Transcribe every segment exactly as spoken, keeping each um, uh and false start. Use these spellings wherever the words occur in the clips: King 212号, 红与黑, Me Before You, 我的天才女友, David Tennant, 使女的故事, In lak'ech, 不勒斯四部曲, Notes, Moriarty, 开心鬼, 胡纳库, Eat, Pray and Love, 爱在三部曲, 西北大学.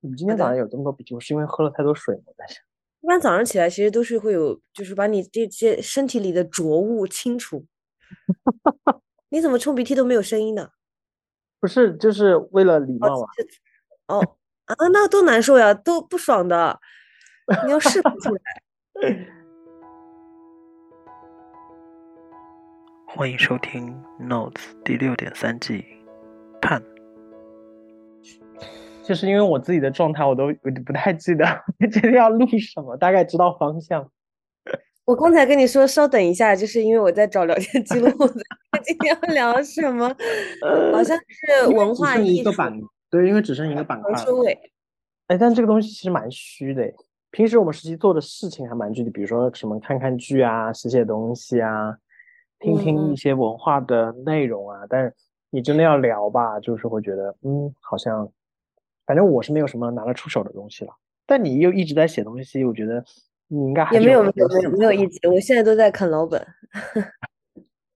你今天早上有这么多鼻涕，是因为喝了太多水吗？在想，一般早上起来其实都是会有，就是把你这些身体里的浊物清除。你怎么冲鼻涕都没有声音的？不是，就是为了礼貌嘛。哦, 哦啊，那多难受呀，都不爽的。你要释放出来。欢迎收听 Notes 第六点三季，看。就是因为我自己的状态我都我不太记得今天要录什么，大概知道方向。我刚才跟你说稍等一下，就是因为我在找聊天记录今天要聊什么好像是文化艺术，对，因为只剩一个板块收尾。哎，但这个东西其实蛮虚的，平时我们实际做的事情还蛮具体，比如说什么看看剧啊，写写东西啊，听听一些文化的内容啊、嗯、但是你真的要聊吧，就是会觉得嗯好像反正我是没有什么拿得出手的东西了，但你又一直在写东西，我觉得你应该还是也没有没有没有一直，我现在都在啃老本。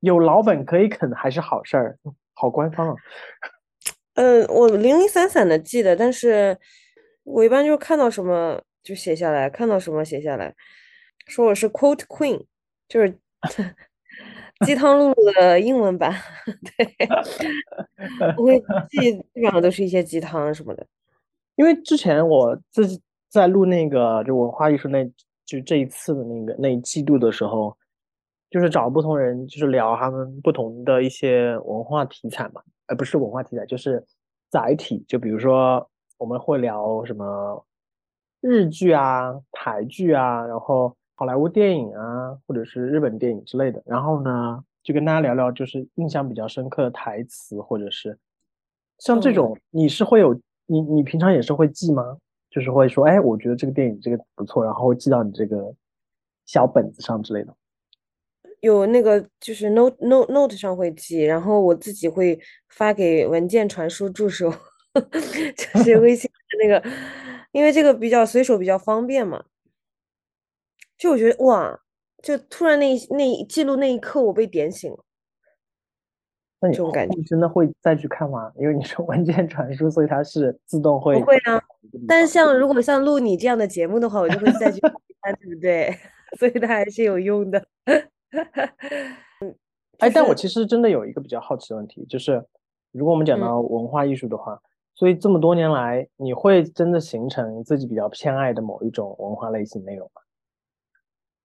有老本可以啃还是好事儿，好官方啊。嗯，我零零散散的记得，但是我一般就是看到什么就写下来，看到什么写下来。说我是 quote queen， 就是鸡汤露露的英文版。对，我会记，基本上都是一些鸡汤什么的。因为之前我自己在录那个就文化艺术那就这一次的那个那一季度的时候，就是找不同人就是聊他们不同的一些文化题材嘛，呃不是文化题材就是载体，就比如说我们会聊什么日剧啊、台剧啊，然后好莱坞电影啊或者是日本电影之类的，然后呢就跟大家聊聊就是印象比较深刻的台词，或者是像这种、嗯、你是会有你你平常也是会记吗？就是会说，哎，我觉得这个电影这个不错，然后会记到你这个小本子上之类的。有那个就是 note note note 上会记，然后我自己会发给文件传输助手，就是微信的那个，因为这个比较随手，比较方便嘛。就我觉得哇，就突然那那记录那一刻，我被点醒了。那你这种感觉真的会再去看吗？因为你说文件传输，所以它是自动会不会啊？但是像如果像录你这样的节目的话，我就会再去看，对不对？所以它还是有用的。哎，但我其实真的有一个比较好奇的问题，就是如果我们讲到文化艺术的话、嗯、所以这么多年来你会真的形成自己比较偏爱的某一种文化类型内容吗？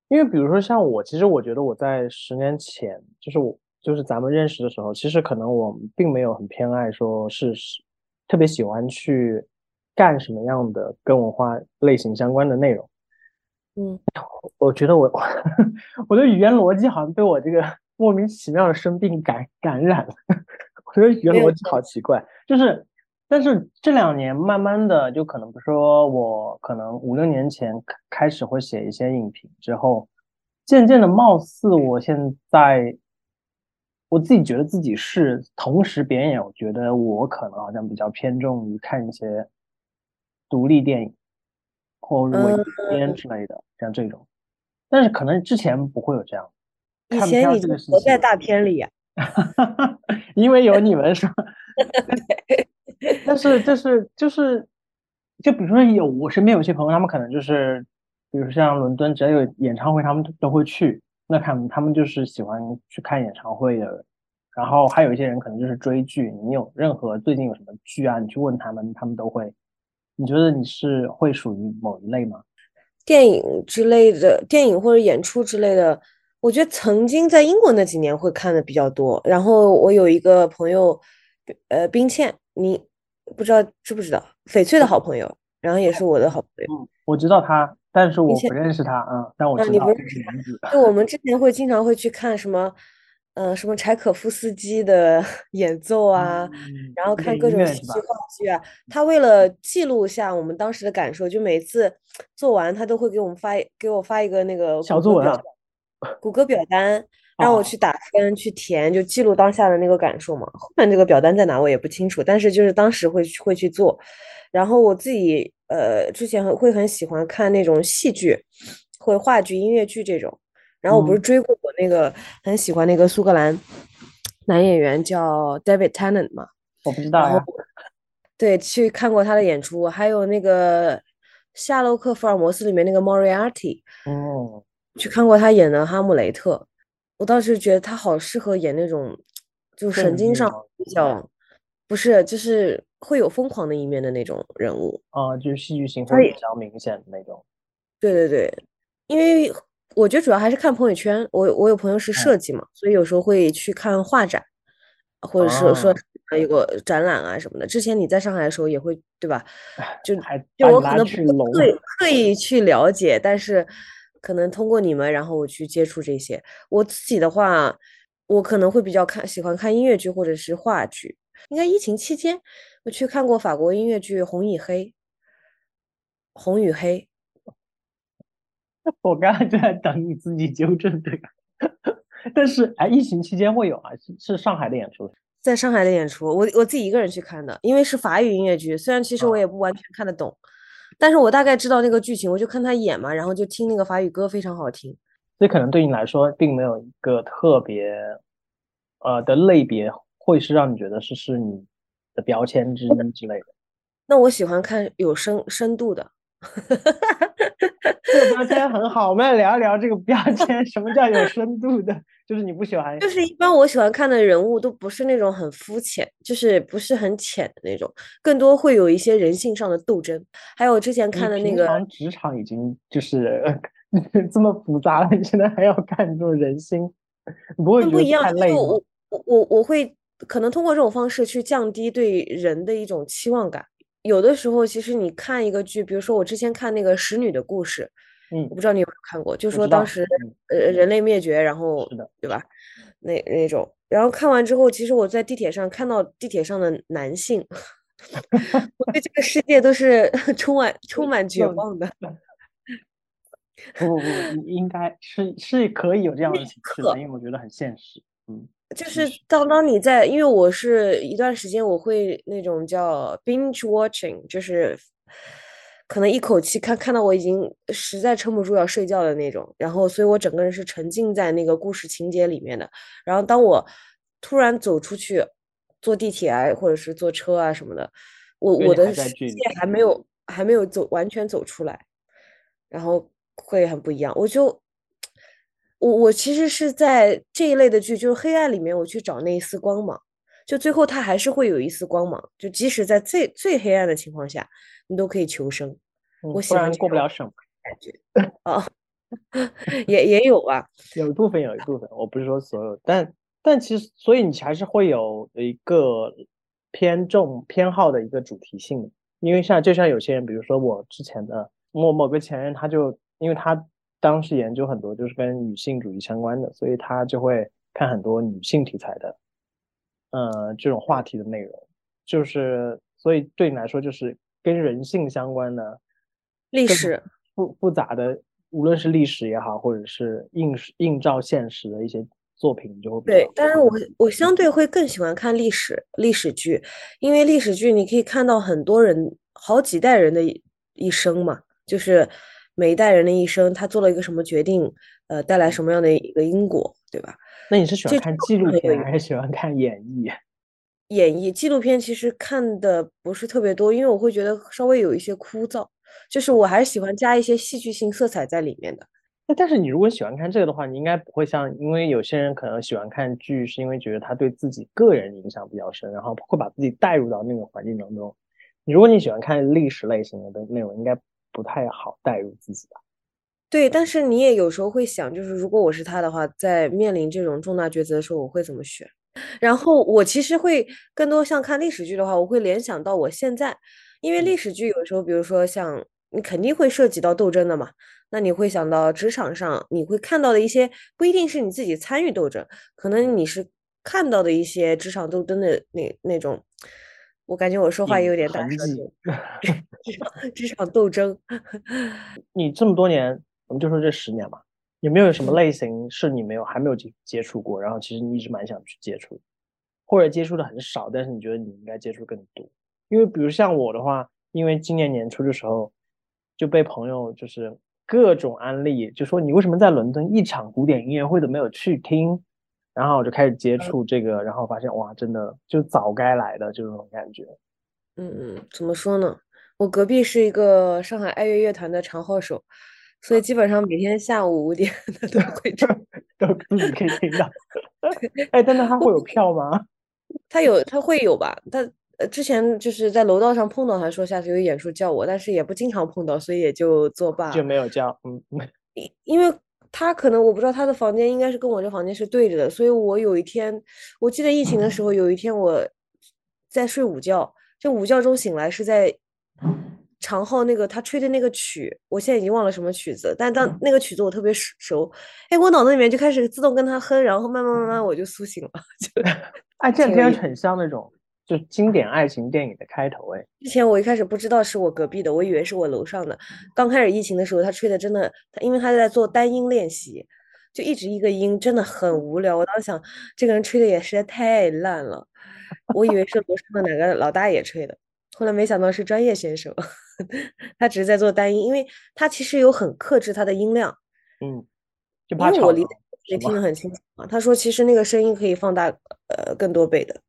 因为比如说像我，其实我觉得我在十年前就是我就是咱们认识的时候，其实可能我并没有很偏爱说是特别喜欢去干什么样的跟文化类型相关的内容。嗯，我觉得我我的语言逻辑好像被我这个莫名其妙的生病感感染了。我觉得语言逻辑好奇怪，就是但是这两年慢慢的就可能不说，我可能五六年前开始会写一些影评之后，渐渐的貌似我现在。我自己觉得自己是，同时别人也觉得我可能好像比较偏重于看一些独立电影或文艺片之类的、嗯、像这种，但是可能之前不会有这样。以前你活在大片里呀、啊，因为有你们说。但是就是就是就比如说有我身边有些朋友，他们可能就是比如像伦敦只要有演唱会他们都会去，那他们他们就是喜欢去看演唱会的人，然后还有一些人可能就是追剧，你有任何最近有什么剧啊你去问他们，他们都会。你觉得你是会属于某一类吗？电影之类的，电影或者演出之类的，我觉得曾经在英国那几年会看的比较多，然后我有一个朋友呃冰倩，你不知道知不知道，翡翠的好朋友，然后也是我的好朋友、嗯、我知道他，但是我不认识他啊，但我知道这个名字。就我们之前会经常会去看什么，呃，什么柴可夫斯基的演奏啊，嗯、然后看各种戏剧话剧啊。他为了记录下我们当时的感受，就每次做完他都会给我们发给我发一个那个小作文啊，谷歌表单，让我去打分、哦、去填，就记录当下的那个感受嘛。后面这个表单在哪我也不清楚，但是就是当时会会去做。然后我自己呃之前会很喜欢看那种戏剧或话剧音乐剧这种，然后我不是追过我那个、嗯、很喜欢那个苏格兰男演员叫 David Tennant 嘛，我不知道、啊、对，去看过他的演出，还有那个夏洛克福尔摩斯里面那个 Moriarty， 哦，去看过他演的哈姆雷特。我当时觉得他好适合演那种就神经上比较不是就是会有疯狂的一面的那种人物啊，就是戏剧性会比较明显的那种。对对对，因为我觉得主要还是看朋友圈，我我有朋友是设计嘛、嗯、所以有时候会去看画展，或者是说有个展览啊什么的、啊、之前你在上海的时候也会对吧，就就我可能不会刻意去了解，但是可能通过你们然后我去接触这些。我自己的话我可能会比较看喜欢看音乐剧或者是话剧。应该疫情期间我去看过法国音乐剧《红与黑》。红与黑，我刚刚就在等你自己纠正这个。但是哎，疫情期间会有啊，是上海的演出，在上海的演出，我我自己一个人去看的，因为是法语音乐剧，虽然其实我也不完全看得懂、嗯，但是我大概知道那个剧情，我就看他演嘛，然后就听那个法语歌，非常好听。所以可能对你来说，并没有一个特别呃的类别，会是让你觉得是是你的标签之一之类的。那我喜欢看有深深度的。这个标签很好，我们来聊一聊这个标签，什么叫有深度的？就是你不喜欢，就是一般我喜欢看的人物都不是那种很肤浅，就是不是很浅的那种，更多会有一些人性上的斗争。还有之前看的那个职场已经就是、呃、这么复杂了，你现在还要看这种人性，不会觉得太累吗？我我我会可能通过这种方式去降低对人的一种期望感。有的时候其实你看一个剧，比如说我之前看那个《使女的故事》，嗯，我不知道你有没有看过，就说当时呃人类灭绝，然后对吧，那那种，然后看完之后，其实我在地铁上看到地铁上的男性，我对这个世界都是充满充满绝望的。不不不，应该是是可以有这样的情绪的，因为我觉得很现实，嗯。就是当当你在，因为我是一段时间我会那种叫 binge watching， 就是可能一口气看看到我已经实在撑不住要睡觉的那种，然后所以我整个人是沉浸在那个故事情节里面的。然后当我突然走出去坐地铁啊，或者是坐车啊什么的，我我的世界还没有还没有走完全走出来，然后会很不一样。我就。我我其实是在这一类的剧，就是黑暗里面，我去找那一丝光芒，就最后它还是会有一丝光芒，就即使在最最黑暗的情况下，你都可以求生。嗯、我喜欢过不了审，感觉啊，也也有吧，有一部分，有一部分，我不是说所有，但但其实，所以你还是会有一个偏重偏好的一个主题性，因为像就像有些人，比如说我之前的某某个前任，他就因为他。当时研究很多就是跟女性主义相关的，所以他就会看很多女性题材的呃这种话题的内容，就是所以对你来说就是跟人性相关的历史复复杂的，无论是历史也好，或者是映映照现实的一些作品就会比较对。但是我我相对会更喜欢看历史历史剧，因为历史剧你可以看到很多人好几代人的一生嘛，就是每一代人的一生，他做了一个什么决定，呃，带来什么样的一个因果，对吧？那你是喜欢看纪录片还是喜欢看演绎？演绎纪录片其实看的不是特别多，因为我会觉得稍微有一些枯燥，就是我还是喜欢加一些戏剧性色彩在里面的。但是你如果喜欢看这个的话，你应该不会像，因为有些人可能喜欢看剧，是因为觉得他对自己个人影响比较深，然后会把自己带入到那个环境当中。你如果你喜欢看历史类型的内容，应该不太好带入自己吧。对，但是你也有时候会想，就是如果我是他的话，在面临这种重大抉择的时候，我会怎么选？然后我其实会更多像看历史剧的话，我会联想到我现在，因为历史剧有时候，比如说像你肯定会涉及到斗争的嘛，那你会想到职场上你会看到的一些，不一定是你自己参与斗争，可能你是看到的一些职场斗争的那那种。我感觉我说话也有点大声，职场斗争。你这么多年，我们就说这十年吧，有没有什么类型是你没有还没有接触过，然后其实你一直蛮想去接触，或者接触的很少，但是你觉得你应该接触更多？因为比如像我的话，因为今年年初的时候就被朋友就是各种安利，就说你为什么在伦敦一场古典音乐会都没有去听？然后我就开始接触这个，然后发现哇，真的就早该来的这种感觉。嗯嗯，怎么说呢？我隔壁是一个上海爱乐乐团的长号手，所以基本上每天下午五点 他都会唱。都自己可以听到。哎，但那他会有票吗？他有他会有吧？他呃之前就是在楼道上碰到他说下次有演出叫我，但是也不经常碰到，所以也就作罢就了。没有这样，嗯，因因为他可能我不知道他的房间应该是跟我这房间是对着的，所以我有一天我记得疫情的时候，有一天我在睡午觉，就午觉中醒来是在长号那个他吹的那个曲，我现在已经忘了什么曲子，但当那个曲子我特别熟熟，哎，我脑子里面就开始自动跟他哼，然后慢慢慢慢我就苏醒了，就哎，这挺两有天意思。很像那种就经典爱情电影的开头，哎，之前我一开始不知道是我隔壁的，我以为是我楼上的。刚开始疫情的时候，他吹的真的，他因为他在做单音练习，就一直一个音，真的很无聊。我当时想，这个人吹的也实在太烂了，我以为是楼上的哪个老大爷吹的，后来没想到是专业选手，他只是在做单音，因为他其实有很克制他的音量，嗯，就因怕为我吵离着，也是听得吧？很清楚嘛。他说其实那个声音可以放大呃更多倍的。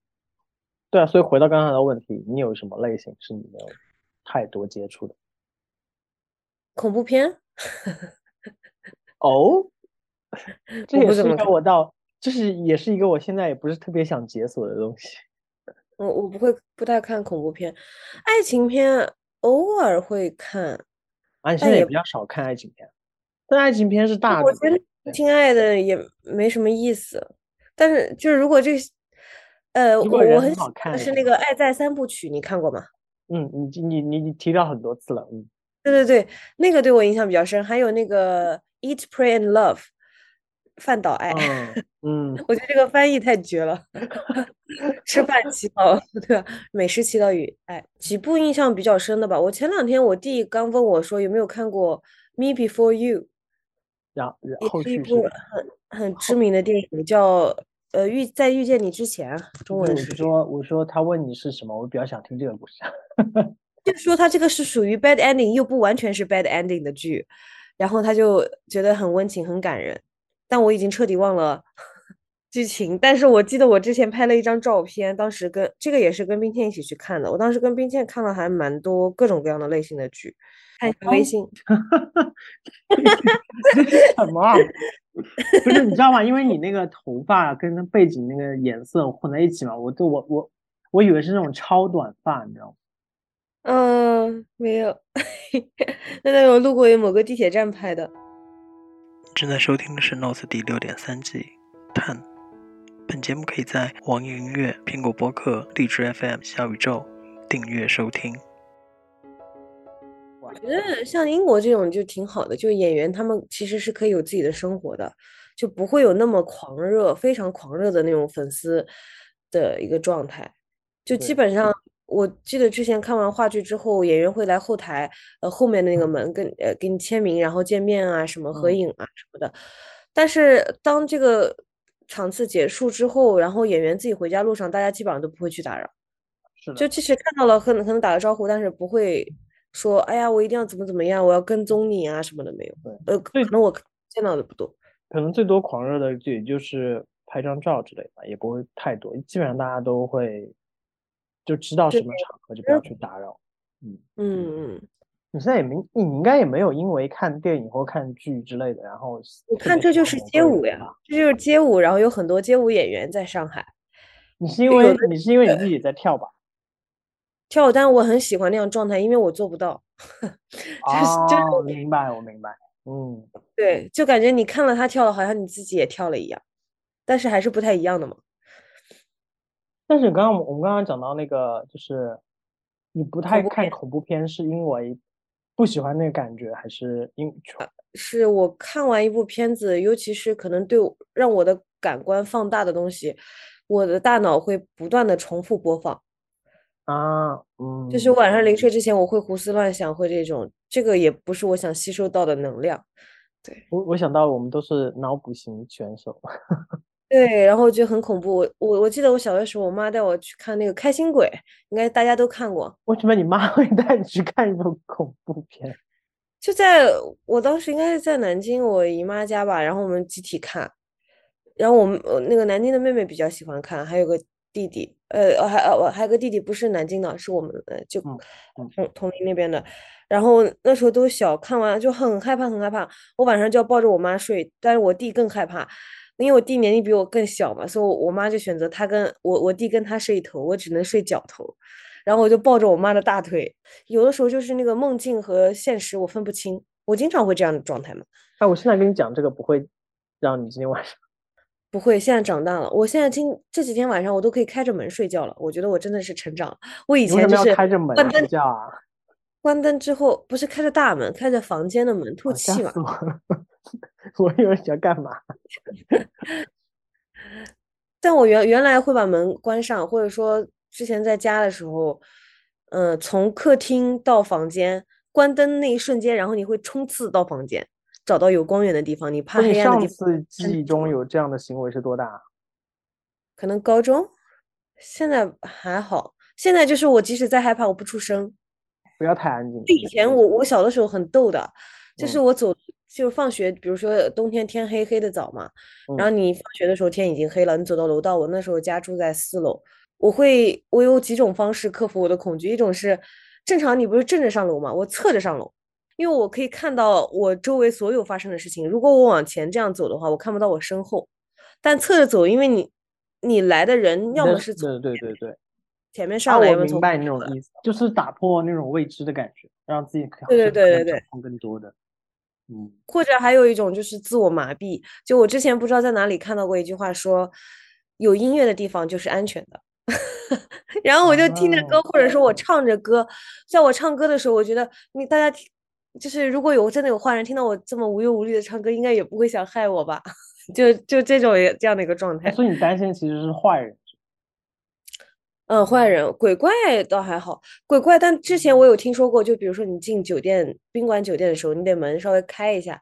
对啊，所以回到刚才的问题，你有什么类型是你没有太多接触的？恐怖片 哦，这我也不怎是一么个看。我到，就是也是一个我现在也不是特别想解锁的东西。我我不会不太看恐怖片，爱情片偶尔会看，啊，你现但在也也比较少看爱情片，但爱情片是大我众觉的。得对，亲爱的也没什么意思。但是就是如果这，呃，如果我我人很很喜好欢的看是那就，个《爱在三部曲》，你看过吗？嗯，你你你你提到很多次了，嗯，对对对，那个对我印象比较深。还有那个《Eat, Pray and Love》，饭岛爱，嗯嗯，我觉得这个翻译太绝了。吃饭祈祷，对吧？美食祈祷与爱，几部印象比较深的吧。我前两天我弟刚问我说有没有看过《Me Before You》，然后然也后是一续部是很很知后，名的电影，叫呃遇在遇见你之前，中不是文我是这样。说我说他问你是什么，我比较想听这个故事。就说他这个是属于 bad ending 又不完全是 bad ending 的剧，然后他就觉得很温情很感人，但我已经彻底忘了 剧情，但是我记得我之前拍了一张照片，当时跟这个也是跟冰倩一起去看的，我当时跟冰倩看了还蛮多各种各样的类型的剧，看一下微哦，信，这是什么啊？不是你知道吗？因为你那个头发跟那背景那个颜色混在一起嘛，我就我我我以为是那种超短发，你知道吗？嗯、没有，那在我路过某个地铁站拍的，正在收听的是 Notes 第六点三季探。本节目可以在网易云音乐、苹果播客、荔枝 F M、小宇宙订阅收听。我觉得像英国这种就挺好的，就演员他们其实是可以有自己的生活的，就不会有那么狂热、非常狂热的那种粉丝的一个状态。就基对，本上，我记得之前看完话剧之后，演员会来后台，呃，后面的那个门跟呃给你签名，然后见面啊，什么合嗯，影啊什么的。但是当这个场次结束之后，然后演员自己回家路上，大家基本上都不会去打扰。是就的，即使看到了，可能可能打个招呼，但是不会说“哎呀，我一定要怎么怎么样，我要跟踪你啊什么的”没有。对，呃，可最能我见到的不多。可能最多狂热的就也就是拍张照之类的吧，也不会太多，基本上大家都会就知道对，什么场合就不要去打扰。嗯，嗯嗯，你现在也没，你应该也没有因为看电影或看剧之类的，然后我特看别这就想是某街个舞人呀，吧？这就是街舞，然后有很多街舞演员在上海，你是因就有为的你是因为你自己在跳吧？跳舞，但我很喜欢那样状态，因为我做不到，就是就是哦，明白，我明白。嗯，对，就感觉你看了他跳了，好像你自己也跳了一样，但是还是不太一样的嘛。但是刚刚我们刚刚讲到那个，就是你不恐太怖看片恐怖片，是因为不喜欢那个感觉，还是因为是我看完一部片子，尤其是可能对我让我的感官放大的东西，我的大脑会不断的重复播放。啊，就是嗯，晚上临睡之前，我会胡思乱想，会这种，这个也不是我想吸收到的能量。对我我想到我们都是脑补型选手，对，然后就很恐怖。我我我记得我小的时候，我妈带我去看那个《开心鬼》，应该大家都看过。为什么你妈会带你去看一部恐怖片？就在我当时应该是在南京我姨妈家吧，然后我们集体看，然后我们我那个南京的妹妹比较喜欢看，还有个弟弟，呃，我还我还有个弟弟，不是南京的，是我们呃就嗯嗯同同龄那边的。然后那时候都小，看完就很害怕，很害怕。我晚上就要抱着我妈睡，但是我弟更害怕，因为我弟年纪比我更小嘛，所以我妈就选择他跟我我弟跟他睡一头，我只能睡脚头。然后我就抱着我妈的大腿，有的时候就是那个梦境和现实我分不清，我经常会这样的状态嘛。哎、啊，我现在跟你讲这个不会让你今天晚上。不会，现在长大了。我现在今这几天晚上我都可以开着门睡觉了。我觉得我真的是成长了。我以前就是开着门睡觉啊，关灯之后不是开着大门，开着房间的门吐气嘛。啊、我, 我以为想干嘛？但我原原来会把门关上，或者说之前在家的时候，嗯、呃，从客厅到房间关灯那一瞬间，然后你会冲刺到房间。找到有光源的地方，你怕黑暗的地方。上次记忆中有这样的行为是多大？可能高中，现在还好。现在就是我即使再害怕，我不出声。不要太安静。以前我我小的时候很逗的，就是我走、嗯、就是放学，比如说冬天天黑黑的早嘛，然后你放学的时候天已经黑了，你走到楼道，我那时候家住在四楼，我会我有几种方式克服我的恐惧，一种是正常你不是正着上楼嘛，我侧着上楼。因为我可以看到我周围所有发生的事情，如果我往前这样走的话，我看不到我身后。但侧着走，因为你你来的人要么是从对对对对前面上来，啊、我明白那种意思，就是打破那种未知的感觉，让自己对对对对对更多的嗯，或者还有一种就是自我麻痹。就我之前不知道在哪里看到过一句话说，有音乐的地方就是安全的。然后我就听着歌，或者说我唱着歌，在我唱歌的时候，我觉得你大家听。就是如果有真的有坏人听到我这么无忧无虑的唱歌，应该也不会想害我吧？就就这种这样的一个状态。所以你担心其实是坏人。嗯，坏人鬼怪倒还好，鬼怪但之前我有听说过，就比如说你进酒店宾馆酒店的时候，你得门稍微开一下，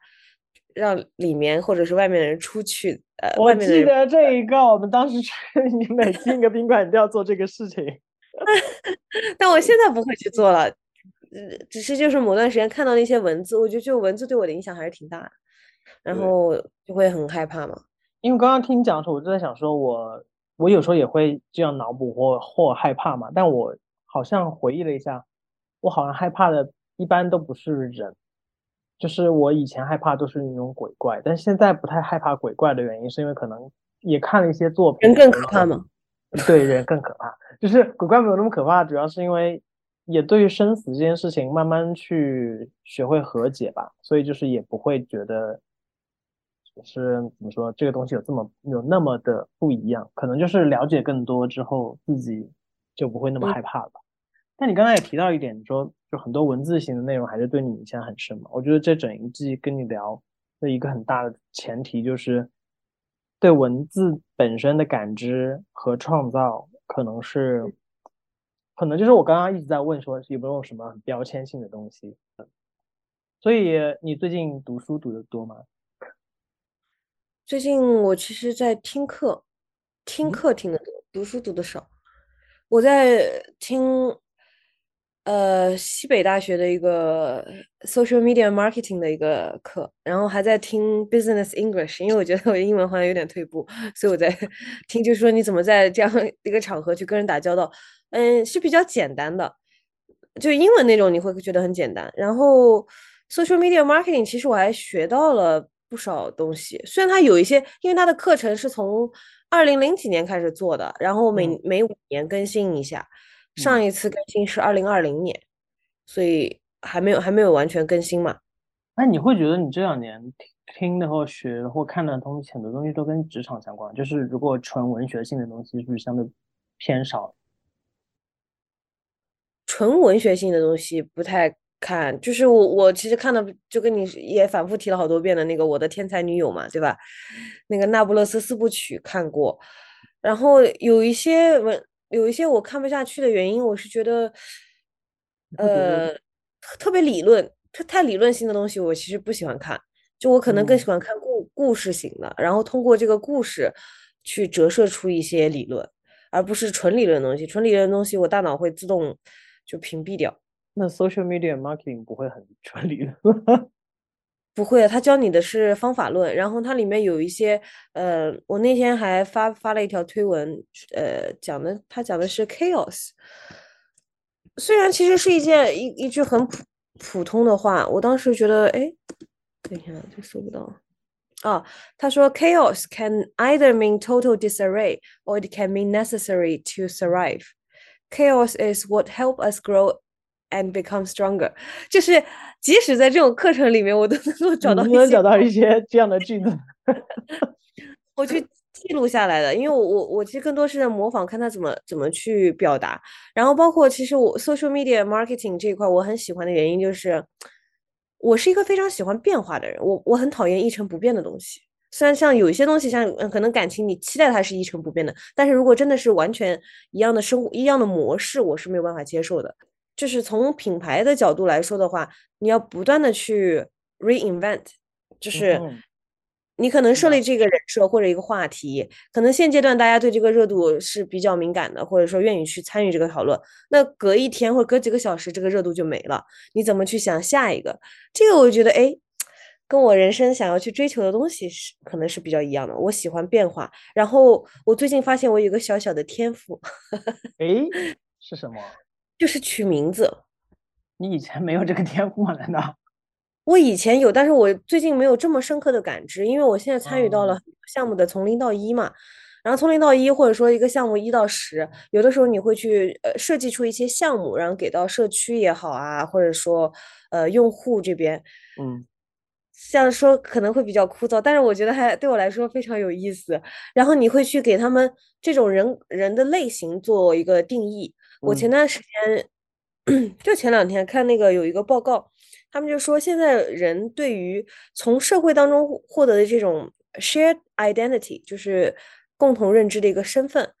让里面或者是外面的人出去。呃，我记得这一个，我们当时去，你每进一个宾馆你都要做这个事情。但我现在不会去做了。只是就是某段时间看到那些文字，我觉得就文字对我的影响还是挺大的，然后就会很害怕嘛。因为刚刚听你讲的时候，我就在想说我我有时候也会这样脑补或或害怕嘛，但我好像回忆了一下，我好像害怕的一般都不是人，就是我以前害怕都是那种鬼怪，但现在不太害怕鬼怪的原因是因为可能也看了一些作品。人更可怕吗？对，人更可怕。就是鬼怪没有那么可怕，主要是因为也对于生死这件事情慢慢去学会和解吧，所以就是也不会觉得就是怎么说这个东西有这么有那么的不一样，可能就是了解更多之后自己就不会那么害怕了。但你刚才也提到一点，你说就很多文字型的内容还是对你影响很深嘛，我觉得这整一季跟你聊的一个很大的前提就是对文字本身的感知和创造，可能是可能就是我刚刚一直在问说有没有什么很标签性的东西。所以你最近读书读得多吗？最近我其实在听课，听课听得多、嗯、读书读得少。我在听呃西北大学的一个 social media marketing 的一个课，然后还在听 business English， 因为我觉得我英文好像有点退步，所以我在听就是说你怎么在这样一个场合去跟人打交道。嗯，是比较简单的，就英文那种你会觉得很简单。然后 social media marketing 其实我还学到了不少东西，虽然它有一些因为它的课程是从二零零几年开始做的，然后每、嗯、每五年更新一下，上一次更新是二零二零年、嗯、所以还没有还没有完全更新嘛。那你会觉得你这两年听的或学的或看的东西很多东西都跟职场相关，就是如果纯文学性的东西是不是相对偏少？纯文学性的东西不太看，就是我我其实看的就跟你也反复提了好多遍的那个我的天才女友嘛，对吧？那个那不勒斯四部曲看过，然后有一些文有一些我看不下去的原因，我是觉得呃特别理论，太理论性的东西我其实不喜欢看，就我可能更喜欢看故故事型的，然后通过这个故事去折射出一些理论，而不是纯理论的东西。纯理论的东西我大脑会自动就屏蔽掉。那 social media marketing 不会很纯理论？不会的，他教你的是方法论，然后它里面有一些，呃，我那天还发发了一条推文，呃，讲的他讲的是 chaos， 虽然其实是一件一一句很普普通的话，我当时觉得，哎，等一下，这搜不到啊。他说 chaos can either mean total disarray or it can mean necessary to survive. Chaos is what helps us grow.And become stronger， 就是即使在这种课程里面，我都能够找到一些，能找到一些这样的句子。我去记录下来的，因为我我我其实更多是在模仿，看他怎么怎么去表达。然后包括其实我 social media marketing 这一块，我很喜欢的原因就是，我是一个非常喜欢变化的人，我我很讨厌一成不变的东西。虽然像有一些东西，像可能感情，你期待它是一成不变的，但是如果真的是完全一样的生活、一样的模式，我是没有办法接受的。就是从品牌的角度来说的话，你要不断的去 reinvent， 就是你可能设立这个人设或者一个话题，可能现阶段大家对这个热度是比较敏感的，或者说愿意去参与这个讨论，那隔一天或者隔几个小时这个热度就没了，你怎么去想下一个？这个我觉得哎，跟我人生想要去追求的东西是可能是比较一样的，我喜欢变化。然后我最近发现我有个小小的天赋。哎，是什么？就是取名字。你以前没有这个天赋吗？难道？我以前有，但是我最近没有这么深刻的感知，因为我现在参与到了项目的从零到一嘛，然后从零到一或者说一个项目一到十，有的时候你会去呃设计出一些项目，然后给到社区也好啊，或者说呃用户这边，嗯，这样说可能会比较枯燥，但是我觉得还对我来说非常有意思。然后你会去给他们这种人人的类型做一个定义。我前段时间、嗯、就前两天看那个有一个报告，他们就说现在人对于从社会当中获得的这种 shared identity， 就是共同认知的一个身份，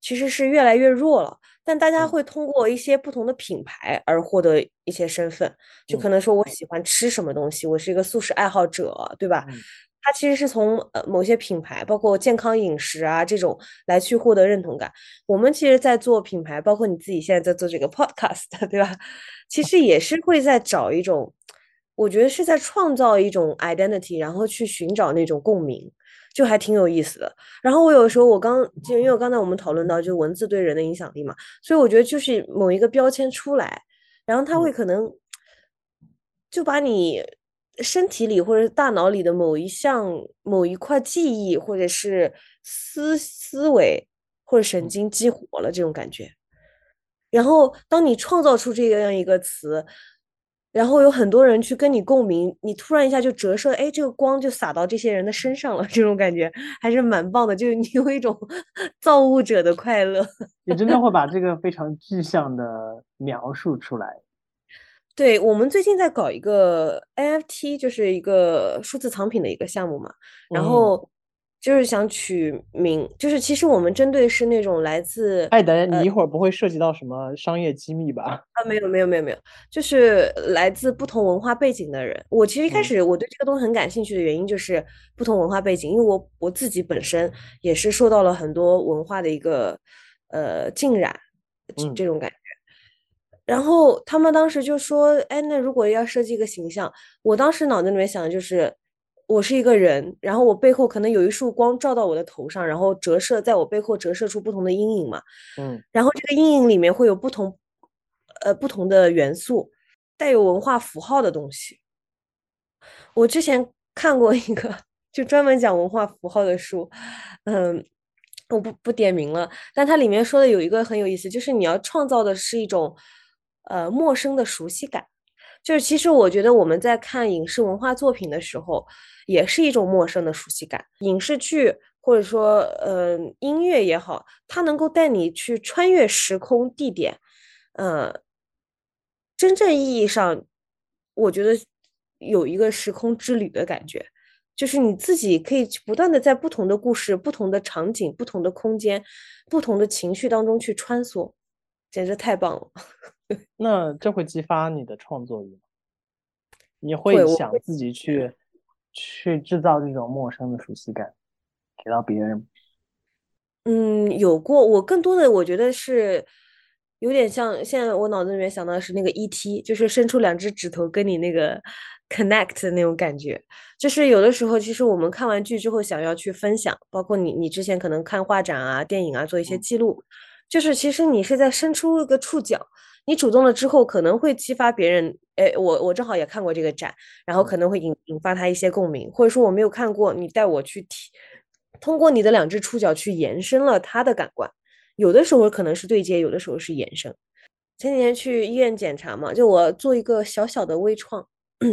其实是越来越弱了，但大家会通过一些不同的品牌而获得一些身份，就可能说我喜欢吃什么东西，我是一个素食爱好者，对吧？它其实是从呃某些品牌，包括健康饮食啊这种来去获得认同感。我们其实在做品牌，包括你自己现在在做这个 podcast， 对吧？其实也是会在找一种，我觉得是在创造一种 identity， 然后去寻找那种共鸣，就还挺有意思的。然后我有时候我刚就因为我刚才我们讨论到就是文字对人的影响力嘛，所以我觉得就是某一个标签出来，然后它会可能就把你身体里或者大脑里的某一项某一块记忆或者是思思维或者神经激活了这种感觉。然后当你创造出这样一个词，然后有很多人去跟你共鸣，你突然一下就折射，哎，这个光就洒到这些人的身上了，这种感觉还是蛮棒的，就是你有一种造物者的快乐。你真的会把这个非常具象的描述出来。对，我们最近在搞一个 N F T， 就是一个数字藏品的一个项目嘛，然后就是想取名，就是其实我们针对是那种来自艾德、呃、你一会儿不会涉及到什么商业机密吧？啊，没有没有没有没有，就是来自不同文化背景的人。我其实一开始我对这个东西很感兴趣的原因就是不同文化背景，因为我我自己本身也是受到了很多文化的一个呃浸染，这种感觉。嗯，然后他们当时就说，哎，那如果要设计一个形象，我当时脑子里面想的就是我是一个人，然后我背后可能有一束光照到我的头上，然后折射在我背后折射出不同的阴影嘛，嗯，然后这个阴影里面会有不同呃不同的元素，带有文化符号的东西。我之前看过一个就专门讲文化符号的书，嗯，我不不点名了，但它里面说的有一个很有意思，就是你要创造的是一种呃，陌生的熟悉感，就是其实我觉得我们在看影视文化作品的时候，也是一种陌生的熟悉感。影视剧或者说呃音乐也好，它能够带你去穿越时空地点，呃，真正意义上，我觉得有一个时空之旅的感觉，就是你自己可以不断的在不同的故事、不同的场景、不同的空间、不同的情绪当中去穿梭，简直太棒了。那这会激发你的创作欲吗？你会想自己去去制造这种陌生的熟悉感给到别人？嗯，有过。我更多的我觉得是有点像现在我脑子里面想到的是那个 E T， 就是伸出两只指头跟你那个 connect 的那种感觉。就是有的时候其实我们看完剧之后想要去分享，包括你你之前可能看画展啊电影啊做一些记录，就是其实你是在伸出一个触角，你主动了之后可能会激发别人，哎，我我正好也看过这个展，然后可能会引引发他一些共鸣，或者说我没有看过，你带我去提，通过你的两只触角去延伸了他的感官，有的时候可能是对接，有的时候是延伸。前几天去医院检查嘛，就我做一个小小的微创，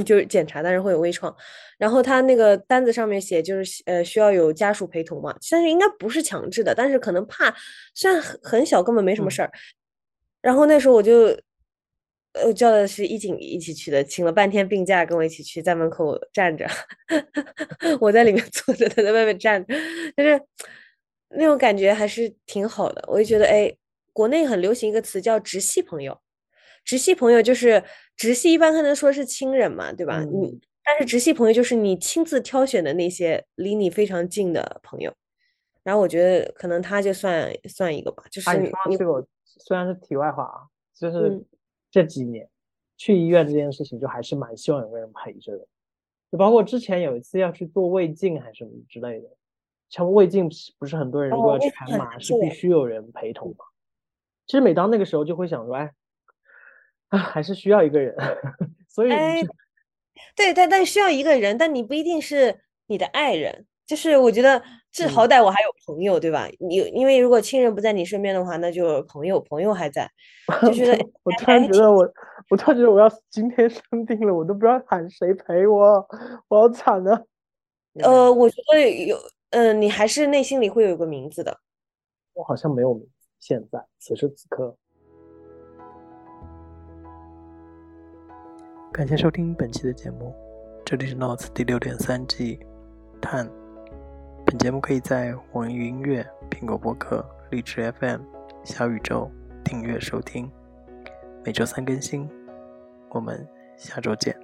就是检查但是会有微创，然后他那个单子上面写就是呃需要有家属陪同嘛，但是应该不是强制的，但是可能怕，虽然很小根本没什么事儿。嗯，然后那时候我就呃叫的是一景一起去的，请了半天病假跟我一起去，在门口站着我在里面坐着，他在外面站着，就是那种感觉还是挺好的。我就觉得哎，国内很流行一个词叫直系朋友，直系朋友就是直系一般可能说是亲人嘛，对吧？嗯，你但是直系朋友就是你亲自挑选的那些离你非常近的朋友，然后我觉得可能他就算算一个吧。就是你，啊，你说到这个虽然是题外话啊，就是这几年，嗯，去医院这件事情就还是蛮希望有个人陪着的，就包括之前有一次要去做胃镜还是什么之类的，像胃镜不是很多人如果要全麻，哦，是必须有人陪同嘛。其实每当那个时候就会想说，哎，啊，还是需要一个人所以，哎，对，但但需要一个人，但你不一定是你的爱人，就是我觉得至好歹我还有朋友，嗯，对吧？你因为如果亲人不在你身边的话，那就朋友朋友还在，就觉得我突然觉得我我突然觉得我要今天生病了，我都不知道喊谁陪我，我好惨啊。呃，我觉得有，嗯，呃，你还是内心里会有一个名字的。我好像没有名字，现在此时此刻。感谢收听本期的节目，这里是 Notes 第 六点三 季探。本节目可以在网易云音乐、苹果播客、荔枝 F M、 小宇宙订阅收听，每周三更新，我们下周见。